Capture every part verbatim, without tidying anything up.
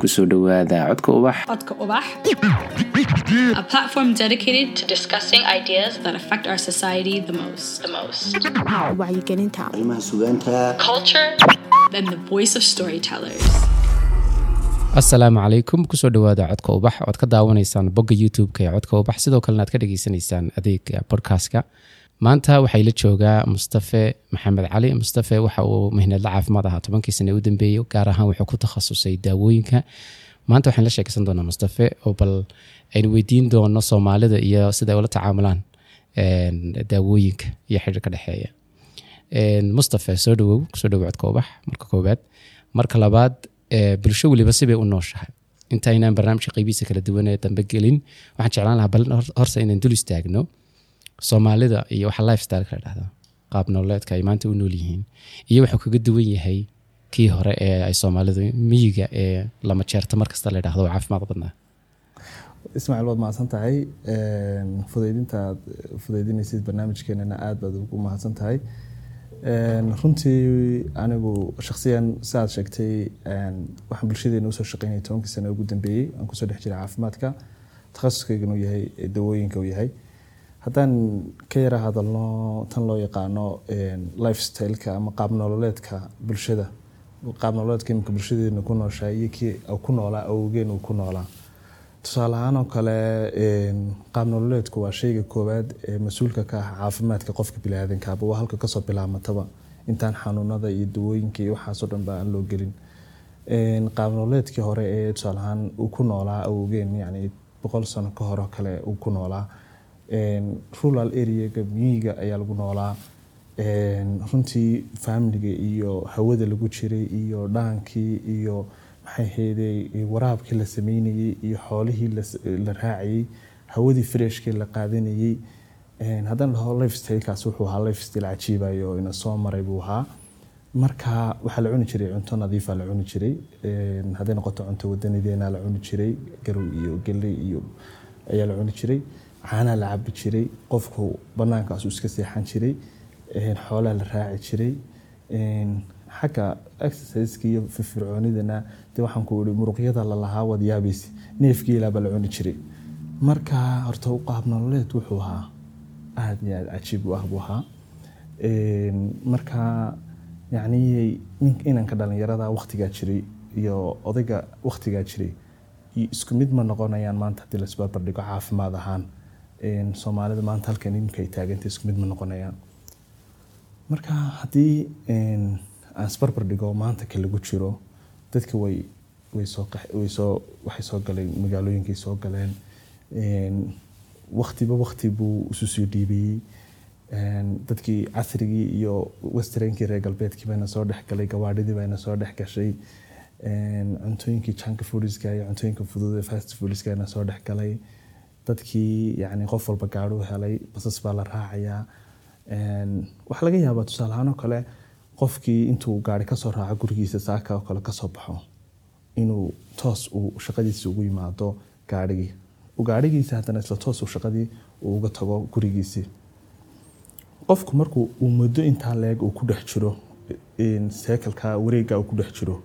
kusoo dhawaada codka ubax codka ubax a platform dedicated to discussing ideas that affect our society the most the most wacyigelinta qiimaha suugaanta culture then the voice of storytellers. Assalaamu calaykum, kusoo dhawaada codka ubax. Cod ka daawanaysaan bogga YouTube-ka ee codka ubax, sidoo kalena aad ka dhageysanaysaan adeega podcast-ka. Maanta waxay la joogaa Mustafe Maxamed Ali. Mustafe waxa uu mehnad la caafimaad ahaa tobankii sano u dambeeyay, gaar ahaan wuxuu ku takhasusay daawooyinka. Maanta waxaan la sheekaysan doonaa Mustafe oo bal ay weydiin doono Soomaalida iyo sida ay ula tacaamulaan ee daawooyinka iyo xiriirka dhexeeya. Ee Mustafe soo dhawow, soo dhawow codka ubax marka koobaad, marka labaad ee bulsho waliba sibay u nooshahay. Inta aynaan barnaamijka qaybiisa kala duwan ee dambe gelin, waxaan jeclaan lahaa bal horse inaan dul istaagno Soomaalida iyo waxa lifestyle-ka dhahdo, qaab nololeedka ay maanta u nool yihiin iyo waxa kaga duwan yahay kii hore ee ay Soomaalidu miyiga ee lama jeerta markasta la dhahdo caafimaad badnaa. Ismaaciil wad ma santahay ee fudeydinta fudeydinaysid barnaamijkeena aad baad ugu mahadsan tahay. ee runtii anigu shakhsiyan saad sheegtay ee waxaan bulshadeena u soo shaqeynay tobankii sano ugu dambeeyay, aan ku soo dhex jiray caafimaadka, takhasuskaygu yahay daawooyinka yahay. haddaan ka yara hadalno tan loo yaqaano lifestyle-ka ama qaab nololeedka bulshada, qaab nololeedka imka bulshadeena ku nooshahay iyo kii ku noolaa awgeenu ku noolaa. tusaale ahaan oo kale qaab nololeedku waa shayga koowaad ee mas'uulka ka ah caafimaadka qofka bini'aadanka, waa halka ka soo bilaabataba intaan xanuunada iyo dawooyinka iyo waxaas oo dhan baa aan loo gelin. qaab nololeedkii hore ee tusaale ahaan uu ku noolaa awgeen, yacni boqol sano ka hor oo kale uu ku noolaa een rural area-ga miyiga ayaa lagu noolaa. een runtii family-ga iyo hawada lagu jiray iyo dhaankii iyo maxay heeday waraabkii la sameeyay iyo xoolihii la raacay, hawadii fresh-kii la qaadanayay. een hadan whole lifestyle-kaas wuxuu ahaa lifestyle cajiib ah oo ina soo maray buu ahaa. marka waxa la cuni jiray cunto nadiif ah, la cuni jiray een haday noqoto cunto wadanideena la cuni jiray, garow iyo galay iyo ayaa la cuni jiray, caana la cabi jiray, qofku banaankaas iska seexan jiray, ee xoolaha la raaci jiray, ee xaga exercise-ka iyo firfircoonidana dib waxaan ku wadi muruqyada la lahaa wadiyaabiis neefkii la balcuni jiray. marka horta u qaab nololeed wuxuu ahaa aad yaad ajiib u ah buu ahaa. ee marka yacni inaan ka dhalinyarada waqtiga jiray iyo odayga waqtiga jiray isku mid ma noqonayaan maanta hadii la isba bardhigo caafimaad ahaan. in Soomaalida maanta halkan imkay taaganta isku mid ma noqonayaan. marka hadii in asbarbar dhigo maanta ka lagu jiro, dadka way way soo way soo waxay soo galeen magaalooyinkii soo galeen, in waqtiba waqti buu isu soo dhiibay, in dadkii casrigii iyo westernkii reer galbeedkii bayna soo dhex galay, gawaadhidii bayna soo dhex gashay, in cuntooyinkii junk foodiska iyo cuntooyinka fudud fast foodiska bayna soo dhex galay. dadkii yaani qof walba gaar u helay basas baa la raacaya. een wax laga yaabo tusaale ahaan oo kale qofkii intuu gaari ka soo raaco gurigiisa saaka oo kale ka soo baxo inuu toos uu shaqadiisa ugu yimaado gaarigii uu gaarigiisa haddana isla toos uu shaqadii uga tago gurigiisa. qofku markuu uu muddo intaa leeg uu ku dhex jiro in cycle-ka wareegga uu ku dhex jiro,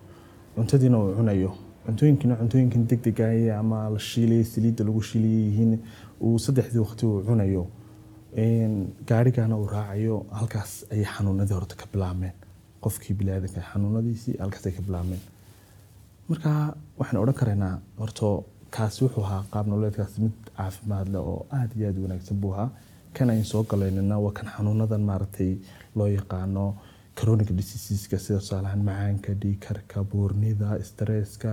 cuntadiina uu cunayo cuntooyinkina cuntooyinkan degdega ah ama la shiilay saliid lagu shiilay oo saddexdii waqti uu cunayo, in gaarigana uu raacayo, halkaas ay xanuunadii horta ka bilaabmeen. qofkii bilaadka xanuunadiisi halkaas ay ka bilaabmeen. marka waxaan oran kareynaa horta kaas wuxuu ahaa qaab nololeedkaas mid caafimaad leh oo aad iyo aad wanaagsan buu ahaa. kan ay soo galeynana waa kan xanuunadan maartay loo yaqaano chronic diseases-ka sida saalahan macaanka, dhiig-karka, buurnida, stress-ka,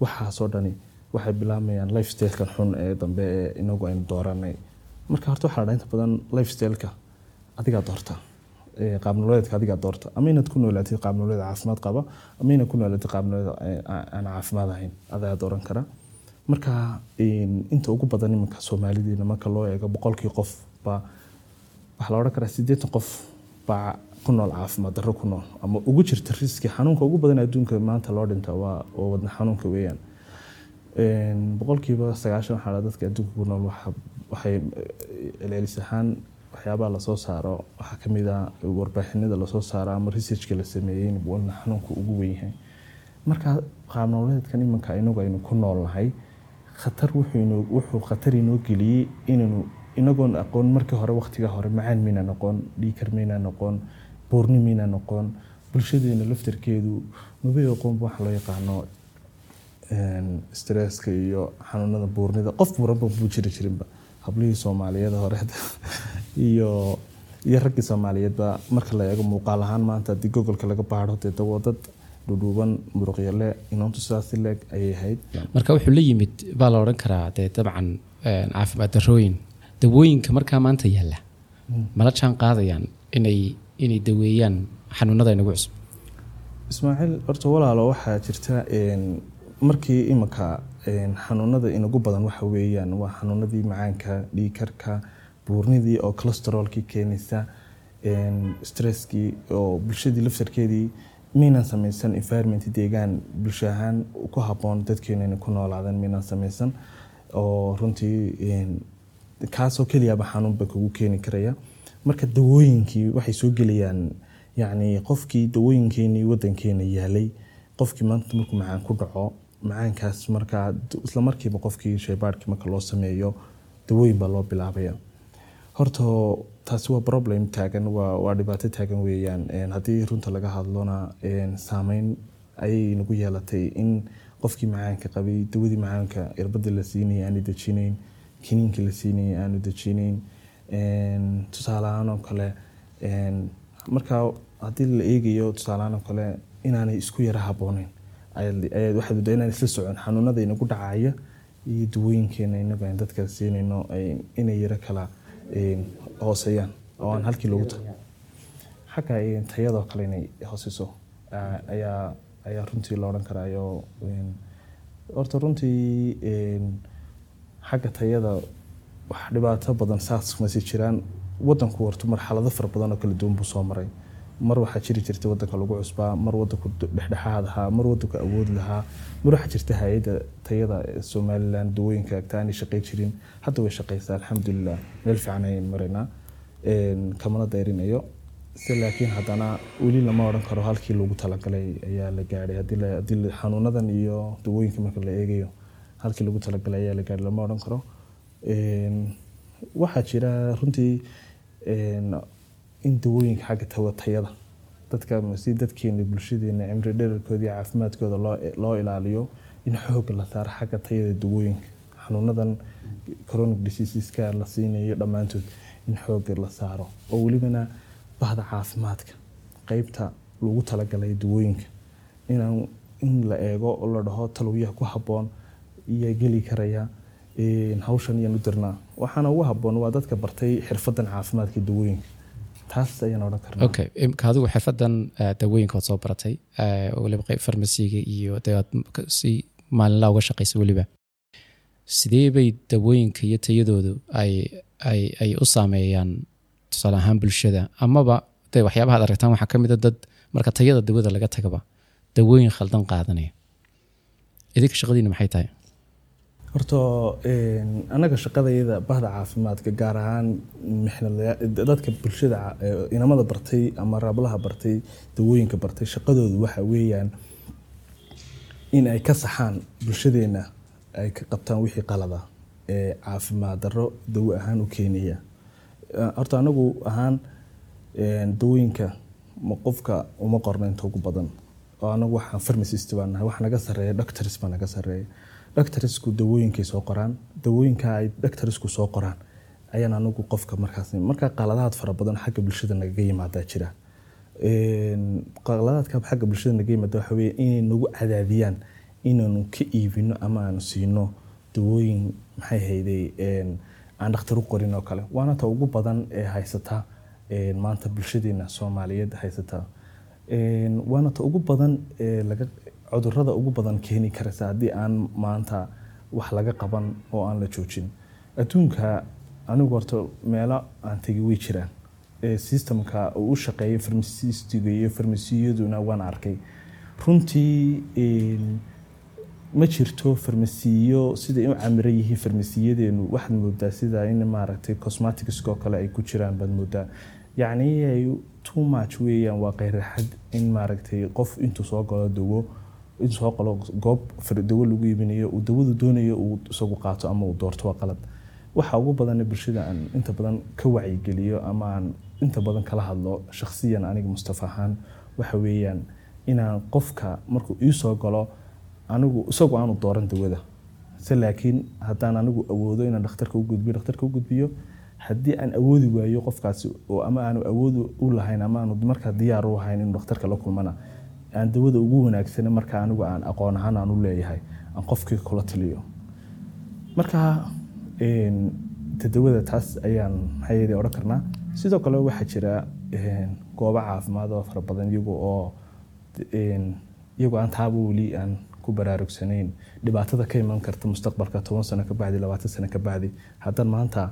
waxa soo dhani waxay bilaabmayaan lifestyle-kan xun ee dambe ee inagu ay dooranay. marka horta waxa la dhaynta badan lifestyle-ka adiga doorta, ee qaab nololeedka adiga doorta, ama inaad ku noolaatay qaab nololeed caafimaad qaba ama inaad ku noolaatay qaab nololeed aan caafimaad ahayn, adiga dooran kara. marka inta ugu badan nimanka Soomaaliyeed marka loo eego boqolkiiba qof ba waxa la oran karaa siddeetan qof ba kunool caafimaad darro ku nool ama ugu jirta riski xanuunka ugu badan adduunka maanta loo dhinta waa wadna xanuunka weeyaan. een boqolkiiba sagaashan waxa dadka adduunka ku nool waxa waxay celcelis ahaan waxyaabaha la soo saaro waxa kamid ah warbaahinada la soo saaro ama research-ka la sameeyay in uu xanuunka ugu weyn yahay. marka qaab nololeedkan imanka inagu aynu ku noolnahay khatar wuxuu inuu wuxuu khatar inuu geliyay inuu inagoon aqoon markii hore waqtiga hore macaan mina noqon dhikarmina noqon boornimina noqon bulshadeena laftirkeedu mabeeyo qoon wax loo yaqaano een stresska iyo xanuunada boornida qof muraba buu jiri jirinba hablihii Soomaaliyeed hore iyo iyo raggii Soomaaliyeed ba marka la eego muuqaal ahaan maanta di gobolka laga baaro dad wadad duduban muruqyale inantu saasi leeg ay ahayd marka wuxuu la yimid baa la oran karaa ee dabcan caafimaad darooyin dawooyinka marka maanta yaala mala jaan qaadayaan inay inay daweeyaan xanuunada inagu cusub Ismaaciil horta walaalo waxa jirta een markii imanka een xanuunada inagu badan waxa weeyaan waa xanuunadii macaanka dhiikarka buurnidii oo cholesterolki keenaysa een stresski oo bulshadii laftarkeedii miina samaysan environment deegaan bulshahan ku haboon dadkeena inay ku noolaadaan miina samaysan oo runtii een kaasoo kaliya baxaanun baa kugu keenin karaya marka dawooyinkii waxay soo galiyaan yaani qofkii dawooyinkeeni wadankeena yaalay qofkii maanta markuu macaan ku dhaco macaankaas marka isla markiiba qofkii shaybaadkii marka loo sameeyo dawooyin baa loo bilaabaya horta taasi waa problem taagan waa waa dhibaato taagan weeyaan een hadii runta laga hadlona een saameyn ay nagu yeelatay in qofkii macaanka qabay dawadii macaanka irbada la siinay aan dajinayn kiniinka la siinay aan dajinayn een tusaalahano kale een marka hadii la eegayo tusaalahano kale inaanay isku yara haboonin ay waxa uu deenay isla socon xanuunada inagu dhacaya iyo dawooyinkeena inaga aan dadka siinayno ay inay yara kala een hooseeyaan oo aan halkii loogu tahay xaqa ay tayada kale inay hooseeso ayaa ayaa runtii la oran karaayo in orto runtii in xaqa tayada wax dhibaato badan saas kuma sii jiraan wadanku hortu marxalado far badan oo kala duwan buu soo maray mar waxa jiri jirtay wadanka lagu cusbaa mar wadanku dhexdhexaad aha mar wadanku awood lahaa mar waxa jirtay hay'adda tayada ee Soomaaliland dawooyinka agtaani shaqay jirin hadda way shaqaysaa alxamdulillah meel fiican ay marayna een kamana deerinayo laakiin hadana wali lama oran karo halkii lagu talagalay ayaa la gaaray hadii xanuunadan iyo dawooyinka marka la eegayo halkii lagu talagalay ayaa la gaaray lama oran karo een waxa jira runtii een inta weyn xaq tawatayada dadka masii dadkeena bulshadeena cimri dheerkoodii caafimaadkooda loo loo ilaaliyo in xoog la saar xaq tayada dawooyinka xanuunadan chronic diseaseska la siinayo dhamaantood in xoog la saaro oo waliba bahda caafimaadka qaybta lagu talagalay dawooyinka inaan in la eego oo la dhaho talooyinka ku haboon iyo gali karaya in hawshan iyo mudarna waxana ugu haboon waa dadka bartay xirfadan caafimaadka dawooyinka taas ayaan oran karnaa okay imkaadu waxa fadan dawooyinka soo baratay oo waliba qayb farmasiga iyo dayad si maalinla uga shaqeysa waliba sidee bay dawooyinka iyo tayadoodu ay ay ay u saameeyaan tusaale ahaan bulshada ama ba tay waxyaabaha aad aragtaan waxa kamid ah dad marka tayada dawada laga tagaba dawooyin khaldan qaadanaya idinka shaqadiina maxay tahay horta een anaga shaqadayda bahda caafimaadka gaar ahaan dadka bulshada inamada bartay ama raablaha bartay dawooyinka bartay shaqadoodu waxa weeyaan in ay ka saxaan bulshadeena ay ka qabtaan wixii qalada ee caafimaad darro dawo ahaan u keenaya horta anagu ahaan een dawooyinka ma qofka uma qornaynta ugu badan anagu waxaan pharmacist baanahay wax naga sareeyo doctors baanaga sareeyo doctorsku dawooyinka soo qoraan dawooyinka ay doctorsku soo qoraan ayaan anagu qofka markaas marka qaladaad fara badan xagga bulshada naga yimaada jira een qaladaadka xagga bulshada naga yimaada waxa weeye in nagu cadaadiyaan inaanu ka iibino ama aanu siino dawooyin maxay hayday een aan dhakhtar u qorin oo kale waana ta ugu badan ee haysata een maanta bulshadeena Soomaaliyeed haysata een waana ta ugu badan ee laga cudurrada ugu badan keeni kara saadi aan maanta wax laga qaban oo aan la joojin adduunka anigu horto meelo aan tagi way jiraan ee systemka uu shaqeeyo farmasiistiga iyo farmasiyaduna waan arkay runtii in ma jirto farmasiyo sida ay camiray yihiin farmasiyadeenu waxaan moodaa sida in maaragtay cosmetics oo kale ay ku jiraan bad moodaa yaani too much weeyaan waa qeyr xad in maaragtay qof intuu soo galo dawo in soo qalo goob fardawo lagu iibinayo oo dawada doonayo uu isagu qaato ama uu doorto waa qalad waxa ugu badan bulshada aan inta badan ka wacyi geliyo ama aan inta badan kala hadlo shakhsiyan aniga Mustafa Maxamed waxa weeyaan inaan qofka markuu ii soo galo anigu isagu aanu dooran dawada si laakiin hadaan anigu awoodo inaan dhakhtarka u gudbiyo dhakhtarka u gudbiyo haddii aan awoodi waayo qofkaasi oo ama aanu awood u lahayn ama aanu marka diyaar u ahayn in dhakhtarka la kulmana aan dawada ugu wanaagsan marka anigu aan aqoon ahaan aanu leeyahay aan qofkii kula taliyo marka in dawada taas ayaan hay'adii oran karnaa sidoo kale waxa jira goobo caafimaad oo fara badan iyagu oo in iyagu aan taabuli aan ku baraarugsanayn dhibaatada ka iman karta mustaqbalka toban sano ka bacdi labaatan sano ka bacdi haddana maanta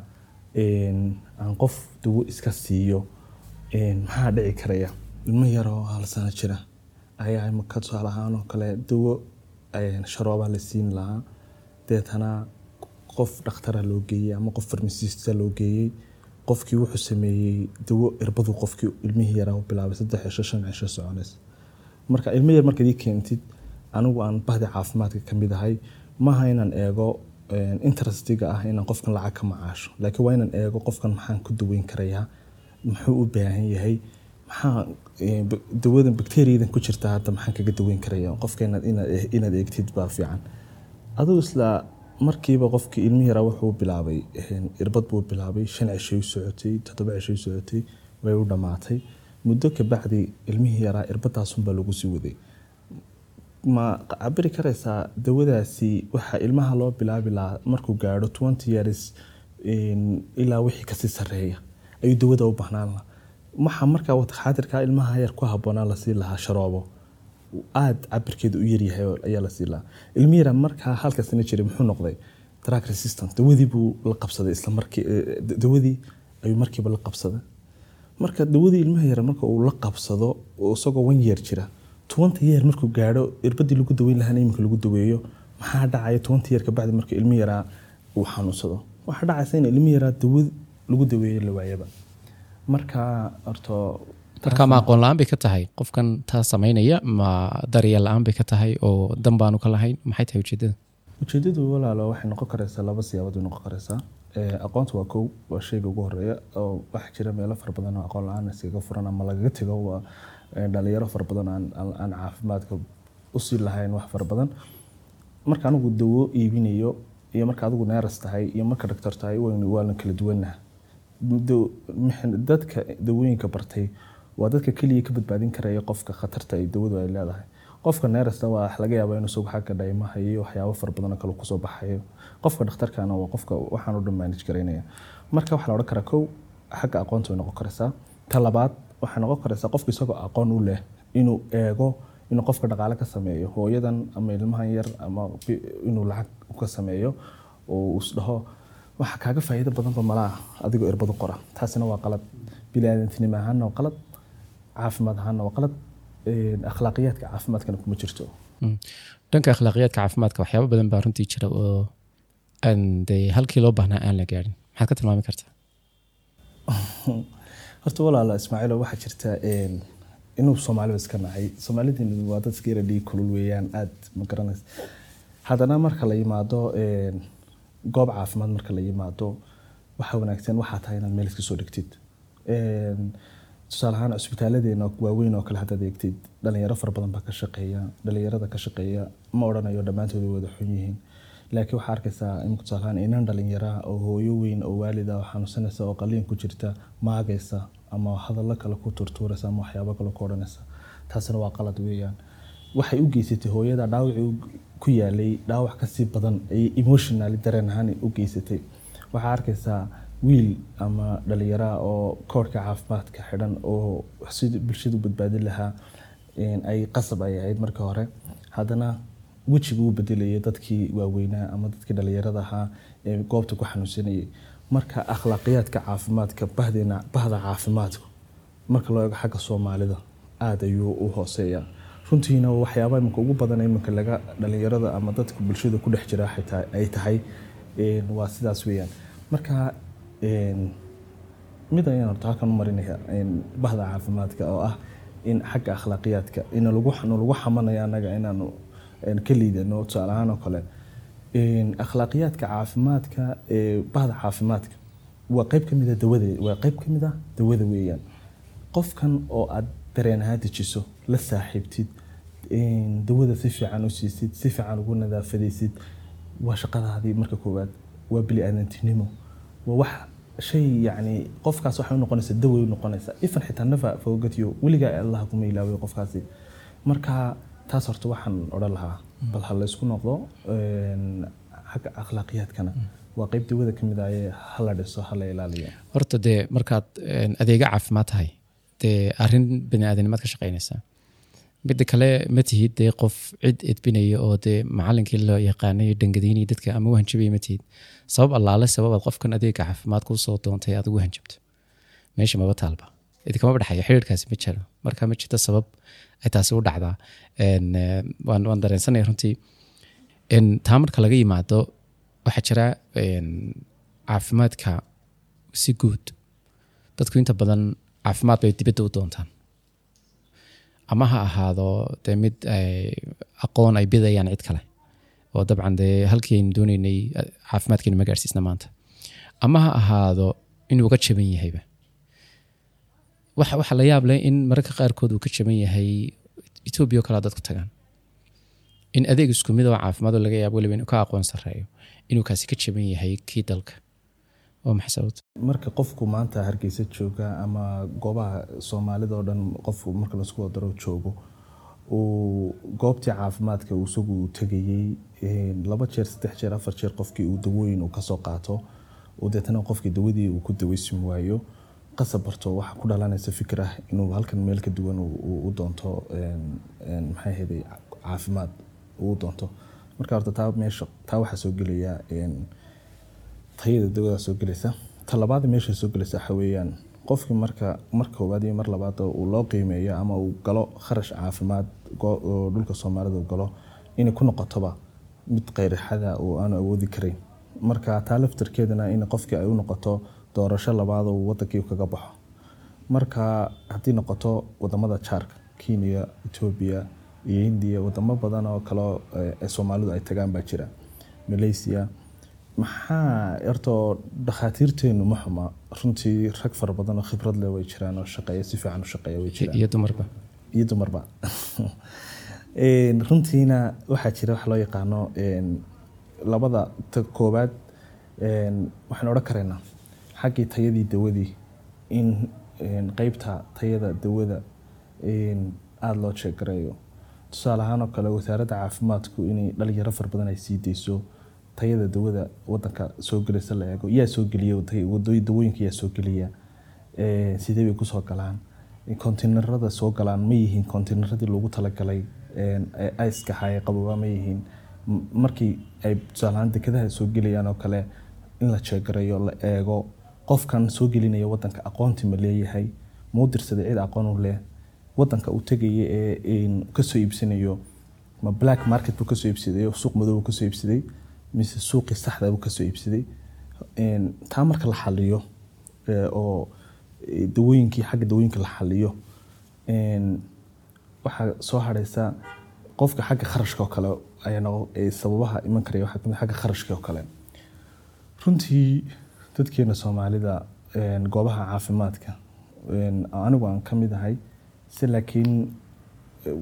in aan qof dawo iska siiyo in maxaa dhici karaya ilmo yar oo hal sano jira ayaa ma ka soo lahaan oo kale dawo ay sharooba la siin lahaa deetana qof dhakhtar loo geeyay ama qof farmasist loo geeyay qofkii wuxuu sameeyay dawo irbadu qofkii ilmihi yar oo bilaabay saddex iyo shan cisho soconays marka ilmihi yar markii keentid anigu aan bahdi caafimaadka kamid ahay ma haynan eego interestiga ah in qofkan lacag ka macaasho laakiin waa inaan eego qofkan maxaan ku daweyn karayaa muxuu u baahan yahay maxaa dawada bakteeriyada ku jirta hadda maxaan kaga daweyn karayaa qofkan inaad inaad eegtid baa fiican adigu isla markiiba qofkii ilmi yara wuxuu bilaabay irbad buu bilaabay shan cishay socotay toddoba cishay socotay way u dhamaatay muddo ka bacdi ilmihi yara irbadaas un baa lagu sii waday ma cabiri karaysaa dawadaasi waxa ilmaha loo bilaabi laa markuu gaadho twenty years ilaa wixii kasii sarreeya ayuu dawada u baahnaan lahaa waxaa markaa wada xaadirkaa ilmaha yar ku habboonaa lasii lahaa sharoobo aad cabirkeedu u yaryahay ayaa lasii lahaa ilmi yara markaa halkaasina jiray muxuu noqday drug resistant dawadii buu la qabsaday isla markii dawadii ayuu markiiba la qabsaday marka dawadii ilmaha yara marka uu la qabsado isagoo one year jira twenty years markuu gaaro irbadii lagu daweyn lahaa iminka lagu daweeyo maxaa dhacaya twenty years ka bacdi markii ilmi yara uu xanuunsado waxa dhacaysa in ilmi yara dawad lagu daweeyo la waayaba marka horto marka ma aqoon la'aan bay ka tahay qofkan taa sameynaya ma daryeel la'aan bay ka tahay oo dambaanu ka lahayn maxay tahay ujeedada ujeedadu walaalo waxay noqon karaysaa laba siyaabood oo noqon karaysaa aqoontu waa koow waa shayga ugu horeeya oo waxa jira meelo far badan oo aqoon la'aan iskaga furan ama laga tago dhalinyaro far badan aan caafimaadka u sii lahayn wax far badan marka anigu dawo iibinayo iyo marka adigu nurse tahay iyo marka doctor tahay waa la kala duwanaa dadka dawooyinka bartay waa dadka kaliya ka badbaadin karaya qofka khatarta ay dawadu ay leedahay qofka nurse waa wax laga yaabaa inuu soo xagga dhaymaha iyo waxyaabo far badan kale ku soo baxayo qofka dhakhtarkaana waa qofka waxaan u manage karaynaa marka waxa la oran karaa kow xagga aqoonta noqon karaysa talabaad waxaan noqon karaysaa qofka isagoo aqoon u leh inuu eego inuu qofka dhaqaale ka sameeyo hooyadan ama ilmahan yar ama inuu lacag ka sameeyo oo uu dhaho waxa kaaga faa'iido badan ba malaha adigoo irbado qora taasina waa qalad bilaadantinimo ahaan waa qalad caafimaad ahaan waa qalad akhlaaqiyadka caafimaadkana kuma jirto dhanka akhlaaqiyadka caafimaadka waxyaabo badan baa runtii jira oo aan halkii loo baahnaa aan la gaarin maxaad ka tilmaami kartaa horta walaala Ismaaciil waxa jirta in inuu Soomaaliba iska nacay Soomaalidu waa dad iskeera dhig kulul weeyaan aad ma garanaysaa hadana marka la yimaado in goob caafimaad marka la yimaado waxa wanaagsan waxa tahay inaad meel iska soo dhigtid in tusaalahan cusbitaaladeenna waaweyn oo kala hadda deegtid dhalinyaro far badan ba ka shaqeeya dhalinyarada ka shaqeeya ma oranayo dhamaantooda wada xun yihiin laakiin waxa arkaysaa in tusaalahan inaan dhalinyaro oo hooyo weyn oo waalida oo xanuunsanaysa oo qaliin ku jirta maagaysa ama hadallo kale ku turtuuraysa ama waxyaabo kale ku oranaysa taasina waa qalad weeyaan waxay u geysatay hooyada dhaawac ku yaalay dhaawac ka sii badan ay emotionally dareen ahaan u geysatay waxa arkaysaa wiil ama dhalinyaro oo koorka caafimaadka xidhan oo wax sidii bulshada badbaadin lahaa in ay qasab ay ahayd markii hore hadana wajiga uu bedelay dadkii waaweynaa ama dadkii dhalinyarada ahaa ee goobta ku xanuunsanayay marka akhlaaqiyadka caafimaadka bahdeena bahda caafimaadku marka loo eego xagga Soomaalida aad ayuu u hooseeyaa runtiina waxyaabo imka ugu badan imka laga dhalinyarada ama dadka bulshada ku dhex jira xitaa ay tahay ee waa sidaas weeyaan marka een midayna horta halkan marinaya in bahda caafimaadka oo ah in xagga akhlaaqiyadka in lagu xanu lagu xamanayo anaga inaanu een kaliya noota alaano kale in akhlaaqiyadka caafimaadka ee bahda caafimaadka waa qayb kamid ah dawada waa qayb kamid ah dawada weeyaan qofkan oo aad dareenaha dejiso la saaxiibtid in dawada si fiican u siisid si fiican ugu nadaafadaysid waa shaqadaadii marka koowaad waa bili aantinimo waa wax shay yaani qofkaas waxa uu noqonaysaa dawo noqonaysaa ifan xitaa nafa foogatiyo waliga Allah kuma ilaawiyo qofkaasi marka taas horta waxaan oran lahaa bal hal isku noqdo een xaq akhlaaqiyadkana waa qayb dawada kamid ah ee hala dhiso hala ilaaliyo horta de markaad adeega caafimaad tahay de arin bini'aadanimaad ka shaqeynaysa mid kale ma tihid de qof cid edbinayo oo de macallinkii loo yaqaanay dhangadeynay dadka ama waan jabay ma tihid sabab allaala sabab qofkan adeeg caafimaad ku soo doontay adigu waan jabto meesha ma batalba idkama badhaxay xiriirkaasi ma jiro marka ma jirto sabab ay taasi u dhacdaa een waan waan dareensanay runtii in taamarka laga yimaado waxa jira een caafimaadka si guud dadku inta badan caafimaad bay dibadda u doontaan ama ha ahaado de mid ay aqoon ay bidayaan cid kale oo dabcan de halkii ay doonaynay caafimaadkeena ma gaarsiisna maanta ama ha ahaado inuu ka jaban yahayba waxa waxa la yaab leh in marka qaarkood uu ka jaban yahay Itoobiya kala dadku tagaan in adeeg isku mid oo caafimaad laga yaabo waliba inuu ka aqoon sareeyo inuu kaasi ka jaban yahay kii dalka oo maxsaud marka qofku maanta Hargeysa jooga ama goobaha Soomaalida oo dhan qofku marka la isku daro joogo oo goobtii caafimaadka uu soo tagayay laba jeer saddex jeer afar jeer qofkii uu dawooyin uu ka soo qaato oo deetana qofkii dawadii uu ku dawaysan waayo qasab barto waxa ku dhalanaysa fikir ah inuu halkan meel ka duwan u doonto een maxay ahayd caafimaad uu doonto marka horta taa meesha taa waxa soo gelaya een tayada dawada soo gelaysa talabaad meesha soo gelaysa xawayaan qofkii marka marka koobaad iyo mar labaad oo loo qiimeeyo ama uu galo kharash caafimaad dhulka Soomaalida uu galo in ku noqotoba mid qeyrixada oo aan awoodi karin marka taalaftirkeedana in qofkii ay u noqoto doorasho labaad oo wadankii kaga baxo marka hadii noqoto wadamada Jarka Kenya Ethiopia iyo India wadamo badan oo kale ee Soomaalidu ay tagaan ba jira Malaysia maxaa irto dhaqaatiirteenu ma xuma runtii rag far badan oo khibrad leh way jiraan oo shaqeeyo si fiican u shaqeeyo way jiraan iyo dumarba iyo dumarba ee runtiina waxa jira wax loo yaqaano een labada ta koobaad een waxaan oran kareynaa xaqii tayadii dawadii in een qaybta tayada dawada een aad loo sheegayo tusaale ahaan oo kale wasaaradda caafimaadku inay dhalinyaro far badan ay sii deyso tayada dawada wadanka soo galeysa la eego yaa soo galiyo wadooyin dawooyinka yaa soo galiya ee sidee bay ku soo galaan konteynerada soo galaan ma yihiin konteyneradii loogu tala galay ee ay iska haye qababa ma yihiin markii ay salaanta dekedaha soo galiyaan oo kale in la jeegarayo la eego qofkan soo gelinaya wadanka aqoonti ma leeyahay ma dirsada cid aqoon u leh wadanka uu tagay ee ka soo iibsanayo ma black market buu ka soo iibsaday oo suuq madow ka soo iibsaday mise suuqii saxda ah uu ka soo iibsaday in taa marka la xaliyo oo dawooyinkii xaq dawooyinka la xaliyo in waxa soo haraysa qofka xaq kharashka oo kale ayano sababaha iman kara waxa kamid xaq kharashka oo kale runtii dadkeena Soomaalida in goobaha caafimaadka in anigu aan kamid ahay si laakiin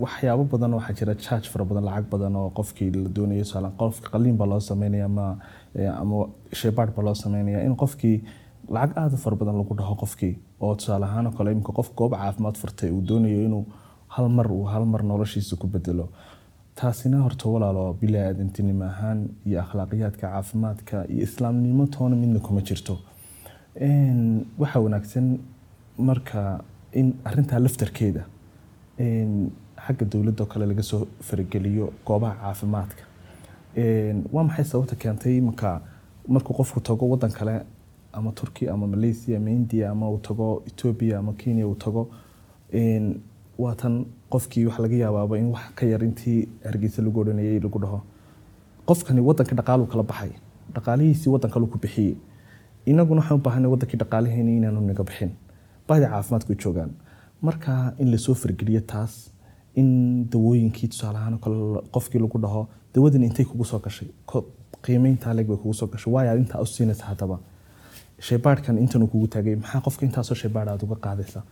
waxyaabo badan waxa jira charge fara badan lacag badan oo qofkii la doonayo salaan qofka qaliin ba loo sameeyay ama ama sheebad ba loo sameeyay in qofkii lacag aad fara badan lagu dhaho qofkii oo salaahana kale imka qof goob caafimaad furtay uu doonayo inuu hal mar uu hal mar noloshiisa ku bedelo taasina horta walaalo bilaadantinimo ahaan iyo akhlaaqiyadka caafimaadka iyo islaamnimo toona midna kuma jirto in waxa wanaagsan marka in arinta laftarkeeda in xaq dawladda kale laga soo farageliyo goobaha caafimaadka een waa maxay sababta keentay marka markuu qofku tago wadan kale ama Turkiya ama Malaysia ama India ama uu tago Ethiopia ama Kenya uu tago een waatan qofkii wax laga yaabo in wax ka yar intii Hargeysa lagu oranayay lagu dhaho qofkani wadanka dhaqaal uu kala baxay dhaqaalihiisa wadanka lagu bixiyay inaguna waxaan u baahanay wadanka dhaqaalaheena inaanu naga bixin baad caafimaadku joogan marka in la soo fargeliyo taas in dawooyinkii tusaalahaan kale qofkii lagu dhaho dawadan intay kugu soo gashay qiimeynta leeg way kugu soo gashay way arinta usiinaysa hadaba shaybaadkan intan kugu tagay maxaa qofka intaas soo shaybaad aad uga qaadaysaa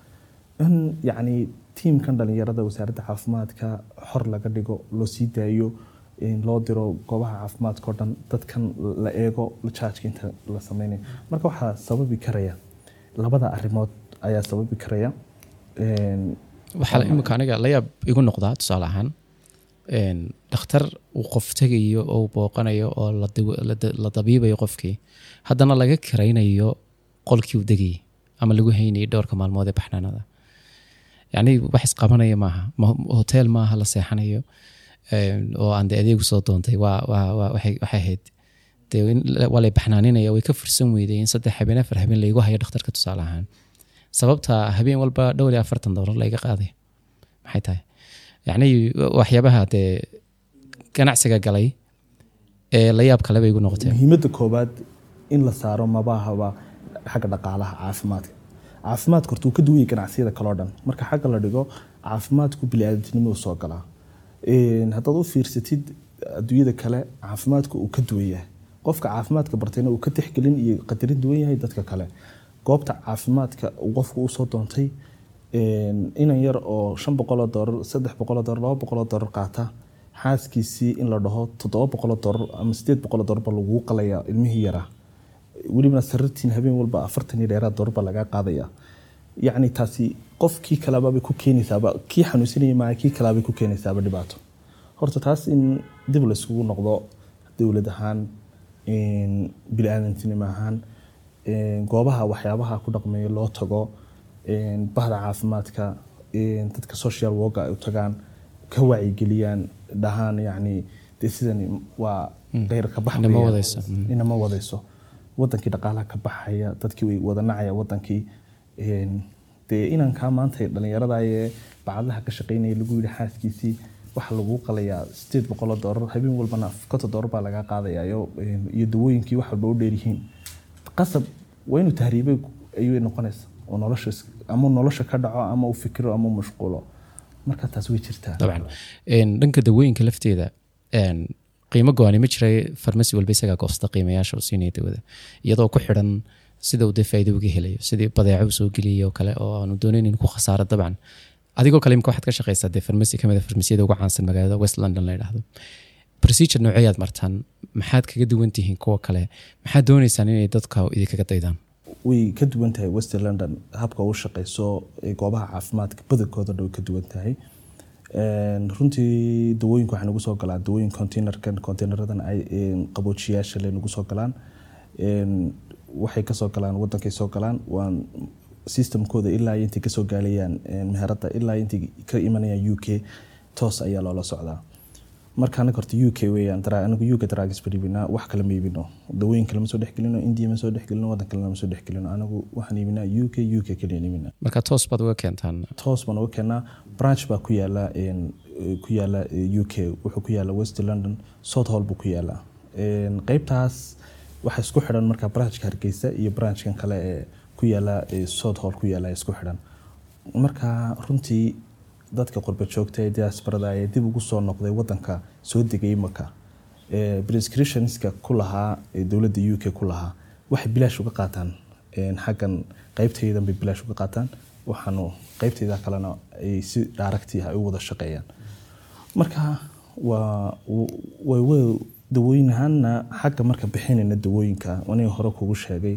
in yani teamkan dhalinyarada wasaaradda caafimaadka xor laga dhigo loo sii daayo in loo diro goobaha caafimaadka dhan dadkan la eego la charge inta la sameeyay marka waxa sababi karaya labada arimood ayaa sababi karaya een waxa imika aniga la yaab igu noqdaa tusaale ahaan een dhakhtar uu qof tagayo oo booqanayo oo la dabiibayo qofkii haddana laga karaynayo qolkii uu degay ama lagu haynayo dhowrka maalmood ee baxnaanada yani wax is qabanaya maaha hotel maaha la seexanayo een oo aan adeeg soo doontay waa waa waxay waxay hayd deewin wala baxnaaninayo way ka fursan weeyday in saddex habeen afar habeen la igu hayo dhakhtarka tusaale ahaan sababta habeen walba dhowr iyo afartan dollar la iga qaaday maxay tahay yani waxyaabaha ee ganacsiga galay ee la yaab kale bay ugu noqotay muhiimada koobaad in la saaro mabahaba xagga dhaqaalaha caafimaadka caafimaadku hortuu ka duway ganacsiyada kale oo dhan marka xagga la dhigo caafimaadku bilaadanimo soo galaa ee hadda uu fiirsatid adduunyada kale caafimaadku uu ka duwaya qofka caafimaadka bartayna uu ka tixgelin iyo qadarin duwan yahay dadka kale goobta caafimaadka qofku uu soo doontay een in aan yar oo shan boqol dollar saddex boqol dollar laba boqol dollar qaata xaaskiisii in la dhaho todoba boqol dollar ama siddeed boqol dollar lagu qalaya ilmihii yara waliba sarartiin habeen walba afartan dollar laga qaadaya yaani taasi qofkii kala baa ku keenaysaa ki xanuusanay ma ki kala baa ku keenaysaa dhibaato horta taas in dib la isugu noqdo dawlad ahaan in bilaadantinimo ahaan een goobaha waxyaabaha ku dhaqmeeyo loo tago een bahda caafimaadka een dadka social worker ay u tagaan ka wacyi geliyaan dhahaan yani sidaan waa qeyr ka baxay inama wadayso inama wadayso wadankii dhaqaalaha ka baxaya dadkii way wada nacaya wadankii een de inaan ka maantay dhalinyarada ay bacadaha ka shaqeynay lagu yiri xaaskiisii waxa lagu qalaya siddeed boqol dollar habeen walba naaf ka todoba baa laga qaadayayo iyo dawooyinkii waxa loo dheerihiin qasab waynu tahriibay ayuu noqonaysa oo nolosha ama nolosha ka dhaco ama u fikiro ama mashquulo marka taas way jirtaa dabcan een dhanka dawooyinka lafteeda een qiimo go'aan ma jiray farmasi walba isaga goosta qiimayaasha oo siinay dawada iyadoo ku xiran sida uu faa'iido uga helayo sidii badeeco soo geliyo kale oo aanu doonayn in ku khasaaro dabcan adigoo kale imka waxaad ka shaqeysaa de farmasi kamida farmasiyada ugu caansan magaalada West London la yiraahdo procedure noocayaad martaan maxaad kaga duwan tihiin kuwa kale maxaad doonaysaan inay dadka idinkaga daydaan way ka duwan tahay West London habka uu shaqeyso goobaha caafimaadka badalkooda dhow ka duwan tahay een runtii dawooyinku waxaan ugu soo galaa dawooyin containerkan containeradan ay qaboojiyaasha leen ugu soo galaan een waxay ka soo galaan wadankay soo galaan waan systemkooda ilaa intii ka soo gaalayaan maharada ilaa intii ka imanayaan U K toos ayaa loo la socdaa marka anaga horta U K weeyaan taraa anagu U K taraa isbiribina wax kala meebino dawooyin kala ma soo dhexgelino India ma soo dhexgelino wadan kale ma soo dhexgelino anagu waxaan iibinaa U K U K kaliya iibinaa marka toos baad uga keentaan toos baan uga keenaa branch baa ku yaala in ku yaala U K wuxuu ku yaala West London Southall buu ku yaala in qaybtaas waxa isku xidhan marka branch ka Hargeysa iyo branch kan kale ee ku yaala Southall ku yaala isku xidhan marka runtii dadka qurba joogtay diasporada ay dib ugu soo noqday wadanka soo degay maka ee prescriptionska kulaha ee dawladda U K kulaha wax bilaash uga qaataan in xaqan qaybteedan bilaash uga qaataan waxaan qaybteeda kalena ay si directly ay wada shaqeeyaan marka waa way way dawooyinahana xaq marka bixinayna dawooyinka wanay hore kugu sheegay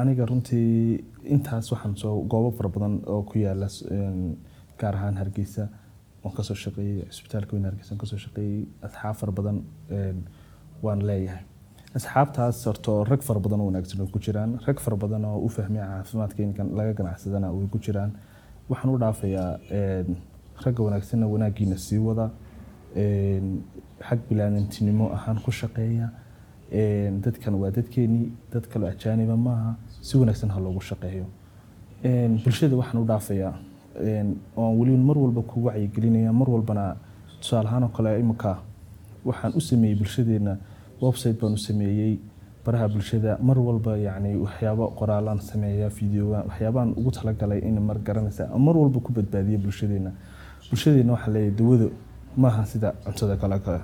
aniga runtii intaas waxaan soo goobo far badan oo ku yaala gaar ahaan Hargeysa oo ka soo shaqeeyay isbitaalka weyn Hargeysa ka soo shaqeeyay asxaab far badan waan leeyahay asxaabtaas horto rag far badan oo wanaagsan oo ku jiraan rag far badan oo u fahmay caafimaadka in laga ganacsadana oo ku jiraan waxaan u dhaafayaa rag wanaagsan oo wanaagiina sii wada een xaq bilaanintinimo ahaan ku shaqeeya een dadkan waa dadkeeni dad kale ajaaniba maaha si wanaagsan ha loogu shaqeeyo een bulshada waxaan u dhaafaya een oo waliin mar walba ku wacyi gelinaya mar walbana tusaal ahaan oo kale imka waxaan u sameeyay bulshadeena website baan u sameeyay baraha bulshada mar walba yaani waxyaabo qoraalaan sameeyaa fiidiyowa waxyaabaan ugu tala galay in mar garanaysa mar walba ku badbaadiyo bulshadeena bulshadeena waxa la dawado maaha sida cuntada kala kala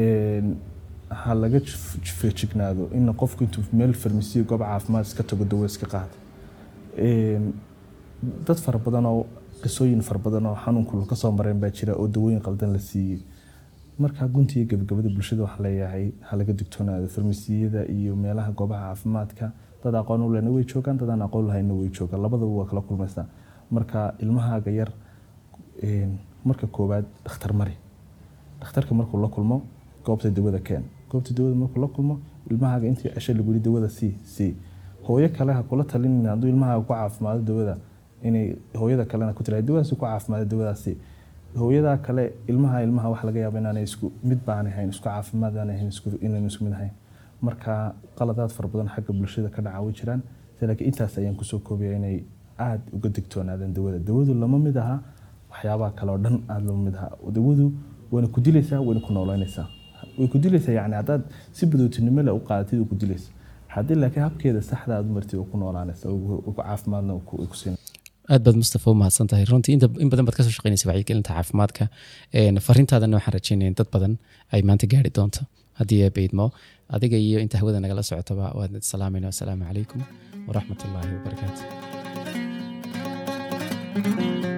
een ha laga feejignaado in qofku intuu meel farmasiyo goob caafimaad iska tago dawo iska qaado een dad far badan oo qisooyin far badan oo xanuunku ka soo mareen baa jira oo dawooyin qaldan la siiyay marka guntii gabagabada bulshada wax leeyahay ha laga digtoonaado farmasiyada iyo meelaha goobaha caafimaadka dad aqoon u leeyahay way joogan dad aan aqoon lahayn way joogan labadaba waa kala kulmaysan marka ilmahaaga yar een marka koobaad dhakhtar mari dhakhtarka markuu la kulmo goobta dawada keen goobta dawada markuu la kulmo ilmahaaga intii casha lagu leeyahay dawada si si hooyo kale ha kula talinina haduu ilmahaaga ku caafimaad dawada inay hooyada kale ku tiraahdo dawada si ku caafimaad dawadaasi hooyada kale ilmaha ilmaha wax laga yaabo inaan isku mid baan ahayn isku caafimaad aan ahayn isku inaan isku mid ahayn marka qaladaad far badan xagga bulshada ka dhaca way jiraan laakiin intaas ayaan ku soo koobiyay inay aad uga digtoonaadaan dawada dawadu lama mid aha waxyaaba kale oo dhan aad lama mid aha dawadu way ku dilaysaa way ku noolaynaysaa way ku dilaysaa yaani haddaad si badootinimo la u qaatid ku dilaysaa haddii laakiin habkeeda saxda aad martid ku noolaanaysaa oo caafimaadna ku kusin aad bad Mustafa ma san tahay runtii inta in badan bad ka soo shaqeynaysaa wacyigelinta caafimaadka ee farintaadana waxaan rajaynayaa dad badan ay maanta gaari doonto haddii ay beedmo adiga iyo inta hawada nagala socotaba waad salaamayno assalaamu calaykum wa rahmatullaahi wa barakaatuh